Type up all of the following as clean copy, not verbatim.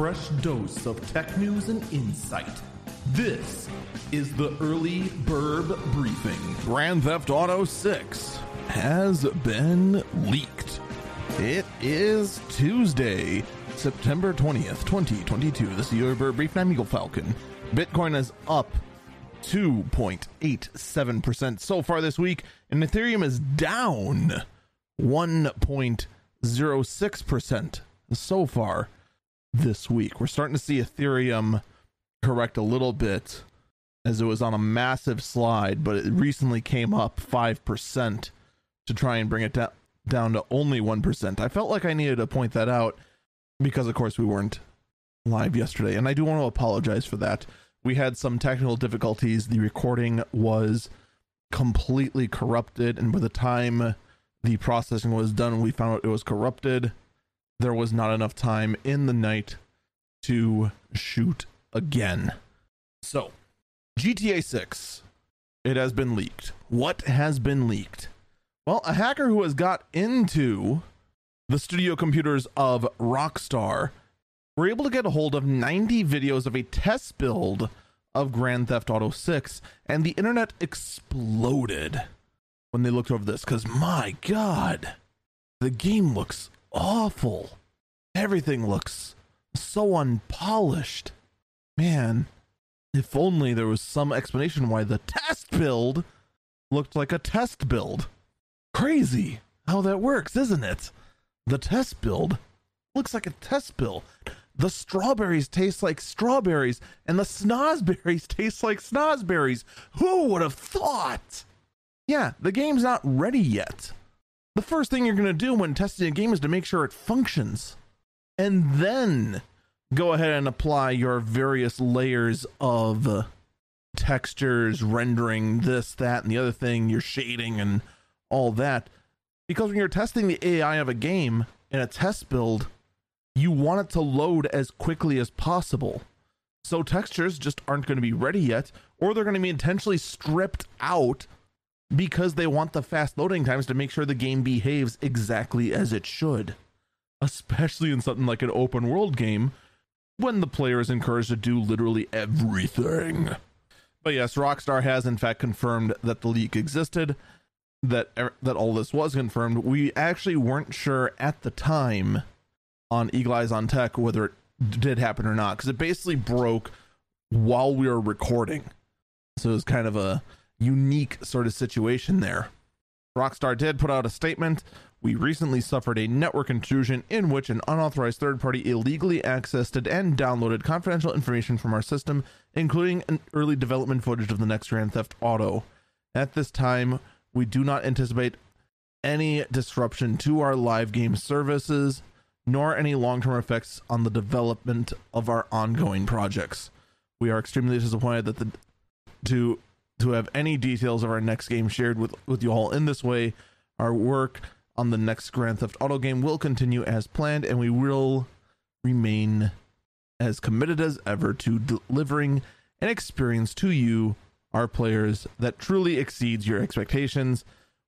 fresh dose of tech news and insight. This is the Early Burb Briefing. Grand Theft Auto 6 has been leaked. It is Tuesday, September 20th, 2022. This is the Early Burb Briefing. I'm Eagle Falcon. Bitcoin is up 2.87% so far this week, and Ethereum is down 1.06% so far this week. We're starting to see Ethereum correct a little bit, as it was on a massive slide, but it recently came up 5% to try and bring it down to only 1%. I felt like I needed to point that out because, of course, we weren't live yesterday, and I do want to apologize for that. We had some technical difficulties. The recording was completely corrupted, and by the time the processing was done, we found out it was corrupted. There was not enough time in the night to shoot again. So, GTA 6, it has been leaked. What has been leaked? Well, a hacker who has got into the studio computers of Rockstar were able to get a hold of 90 videos of a test build of Grand Theft Auto 6, and the internet exploded when they looked over this, because my God, the game looks awful. Everything looks so unpolished. Man, if only there was some explanation why the test build looked like a test build. Crazy how that works, isn't it? The test build looks like a test build. The strawberries taste like strawberries, and the snozberries taste like snozberries. Who would have thought? Yeah, the game's not ready yet. The first thing you're going to do when testing a game is to make sure it functions, and then go ahead and apply your various layers of textures, rendering, this, that, and the other thing, your shading and all that. Because when you're testing the AI of a game in a test build, you want it to load as quickly as possible. So textures just aren't going to be ready yet, or they're going to be intentionally stripped out because they want the fast loading times to make sure the game behaves exactly as it should, especially in something like an open world game when the player is encouraged to do literally everything. But yes, Rockstar has in fact confirmed that the leak existed, that all this was confirmed. We actually weren't sure at the time on Eagle Eyes on Tech whether it did happen or not, because it basically broke while we were recording. So it was kind of a unique sort of situation there. Rockstar did put out a statement. We recently suffered a network intrusion in which an unauthorized third party illegally accessed and downloaded confidential information from our system, including an early development footage of the next Grand Theft Auto. At this time, we do not anticipate any disruption to our live game services, nor any long-term effects on the development of our ongoing projects. We are extremely disappointed that to have any details of our next game shared with you all in this way. Our work on the next Grand Theft Auto game will continue as planned, and we will remain as committed as ever to delivering an experience to you, our players, that truly exceeds your expectations.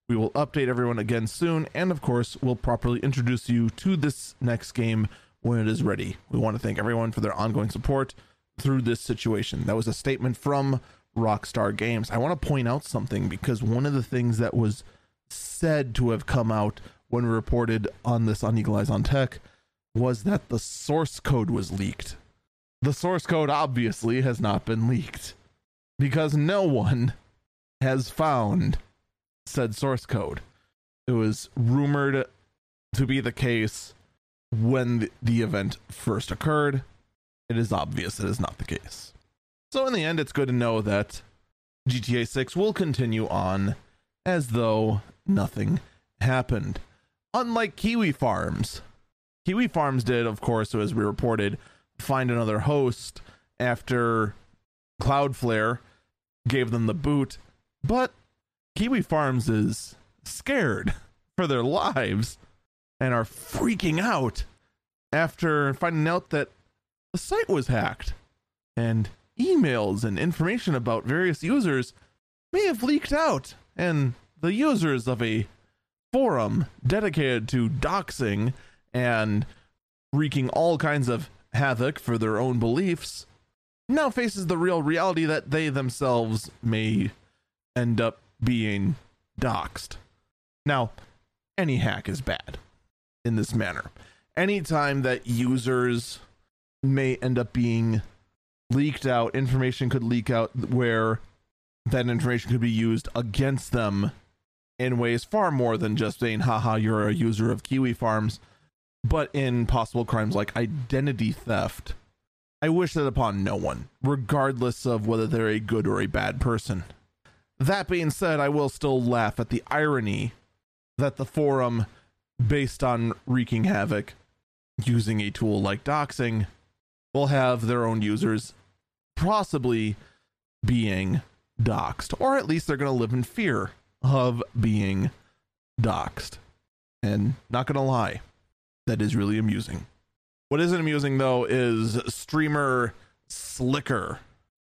We will update everyone again soon, and of course, we'll properly introduce you to this next game when it is ready. We want to thank everyone for their ongoing support through this situation. That was a statement from Rockstar Games. I want to point out something, because one of the things that was said to have come out when we reported on this on Eagle Eyes on Tech was that the source code was leaked. The source code obviously has not been leaked, because no one has found said source code. It was rumored to be the case when the event first occurred. It is obvious it is not the case. So in the end, it's good to know that GTA 6 will continue on as though nothing happened. Unlike Kiwi Farms. Kiwi Farms did, of course, as we reported, find another host after Cloudflare gave them the boot. But Kiwi Farms is scared for their lives and are freaking out after finding out that the site was hacked, and emails and information about various users may have leaked out, and the users of a forum dedicated to doxing and wreaking all kinds of havoc for their own beliefs, now faces the real reality that they themselves may end up being doxxed. Now, any hack is bad in this manner. Anytime that users may end up being leaked out, information could leak out where that information could be used against them in ways far more than just saying, haha, you're a user of Kiwi Farms, but in possible crimes like identity theft. I wish that upon no one, regardless of whether they're a good or a bad person. That being said, I will still laugh at the irony that the forum, based on wreaking havoc using a tool like doxing, will have their own users possibly being doxed, or at least they're going to live in fear of being doxed. And not going to lie, that is really amusing. What isn't amusing, though, is streamer Slicker,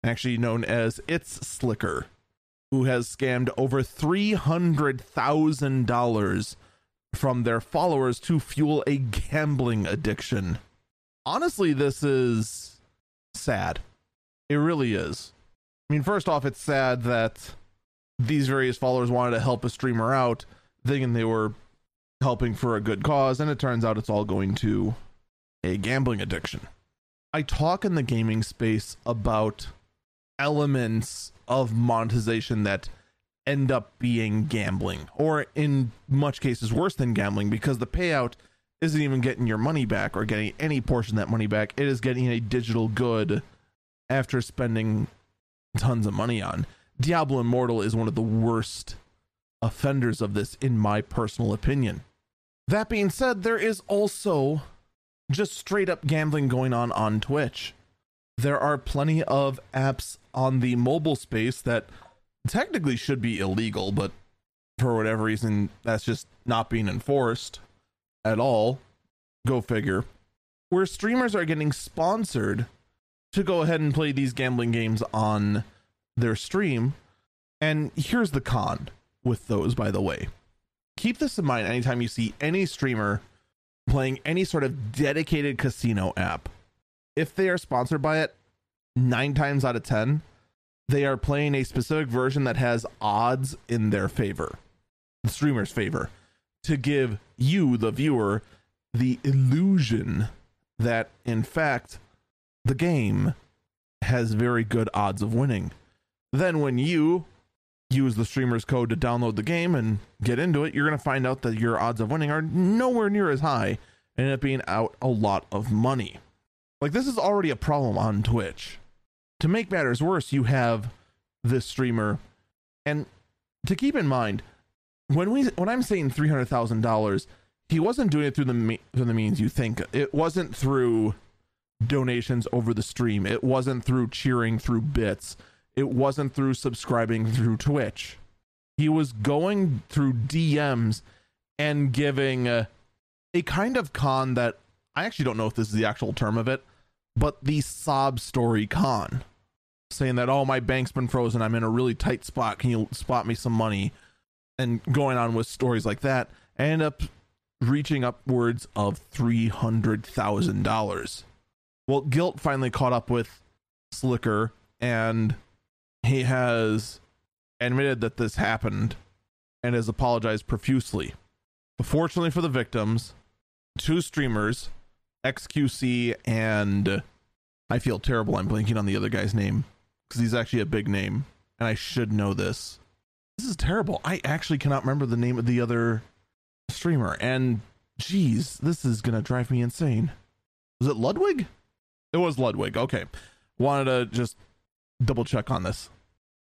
actually known as It's Slicker, who has scammed over $300,000 from their followers to fuel a gambling addiction. Honestly, this is sad. It really is. I mean, first off, it's sad that these various followers wanted to help a streamer out, thinking they were helping for a good cause, and it turns out it's all going to a gambling addiction. I talk in the gaming space about elements of monetization that end up being gambling, or in much cases worse than gambling, because the payout isn't even getting your money back or getting any portion of that money back. It is getting a digital good after spending tons of money on. Diablo Immortal is one of the worst offenders of this, in my personal opinion. That being said, there is also just straight up gambling going on Twitch. There are plenty of apps on the mobile space that technically should be illegal, but for whatever reason, that's just not being enforced at all. Go figure. Where streamers are getting sponsored to go ahead and play these gambling games on their stream. And here's the con with those, by the way. Keep this in mind anytime you see any streamer playing any sort of dedicated casino app. If they are sponsored by it, 9 times out of 10, they are playing a specific version that has odds in their favor, the streamer's favor, to give you, the viewer, the illusion that, in fact, the game has very good odds of winning. Then when you use the streamer's code to download the game and get into it, you're going to find out that your odds of winning are nowhere near as high and end up being out a lot of money. Like, this is already a problem on Twitch. To make matters worse, you have this streamer, and to keep in mind, when I'm saying $300,000, he wasn't doing it through the means you think. It wasn't through donations over the stream. It wasn't through cheering through bits. It wasn't through subscribing through Twitch. He was going through DMs and giving a kind of con that I actually don't know if this is the actual term of it, but the sob story con. Saying that, oh, my bank's been frozen, I'm in a really tight spot, can you spot me some money? And going on with stories like that, I end up reaching upwards of $300,000. Well, guilt finally caught up with Slicker, and he has admitted that this happened and has apologized profusely. But fortunately for the victims, 2 streamers, xQc and I feel terrible, I'm blanking on the other guy's name because he's actually a big name and I should know this. This is terrible. I actually cannot remember the name of the other streamer, and geez, this is gonna drive me insane. Was it Ludwig? It was Ludwig. Okay, wanted to just double check on this.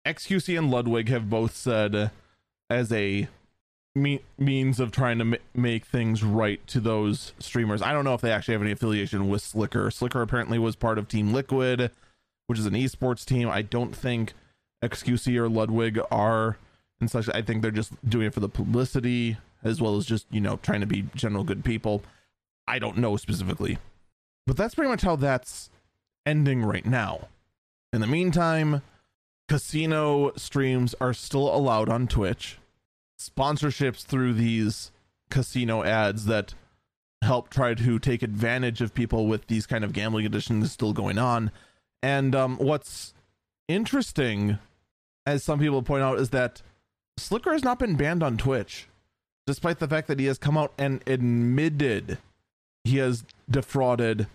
xQc and Ludwig have both said, as a means of trying to make things right to those streamers. I don't know if they actually have any affiliation with Slicker. Slicker apparently was part of Team Liquid, which is an esports team. I don't think xQc or Ludwig are and such. I think they're just doing it for the publicity as well as just, trying to be general good people. I don't know specifically. But that's pretty much how that's ending right now. In the meantime, casino streams are still allowed on Twitch. Sponsorships through these casino ads that help try to take advantage of people with these kind of gambling addictions still going on. And what's interesting, as some people point out, is that Slicker has not been banned on Twitch, despite the fact that he has come out and admitted he has defrauded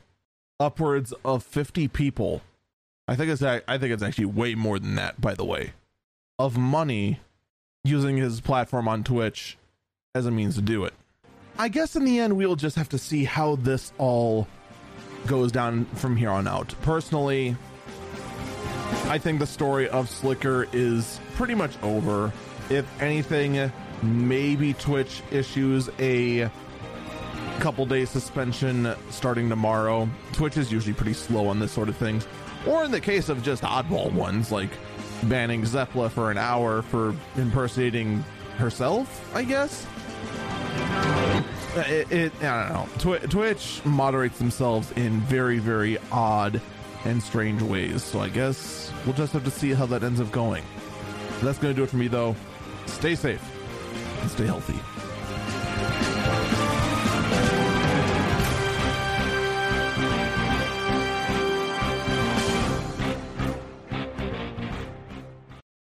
upwards of 50 people. I think it's actually way more than that, by the way, of money using his platform on Twitch as a means to do it. I guess in the end, we'll just have to see how this all goes down from here on out. Personally, I think the story of Slicker is pretty much over. If anything, maybe Twitch issues a couple days suspension starting tomorrow. Twitch is usually pretty slow on this sort of thing. Or in the case of just oddball ones, like banning Zeppla for an hour for impersonating herself, I guess. I don't know. Twitch moderates themselves in very, very odd and strange ways. So I guess we'll just have to see how that ends up going. That's going to do it for me, though. Stay safe and stay healthy.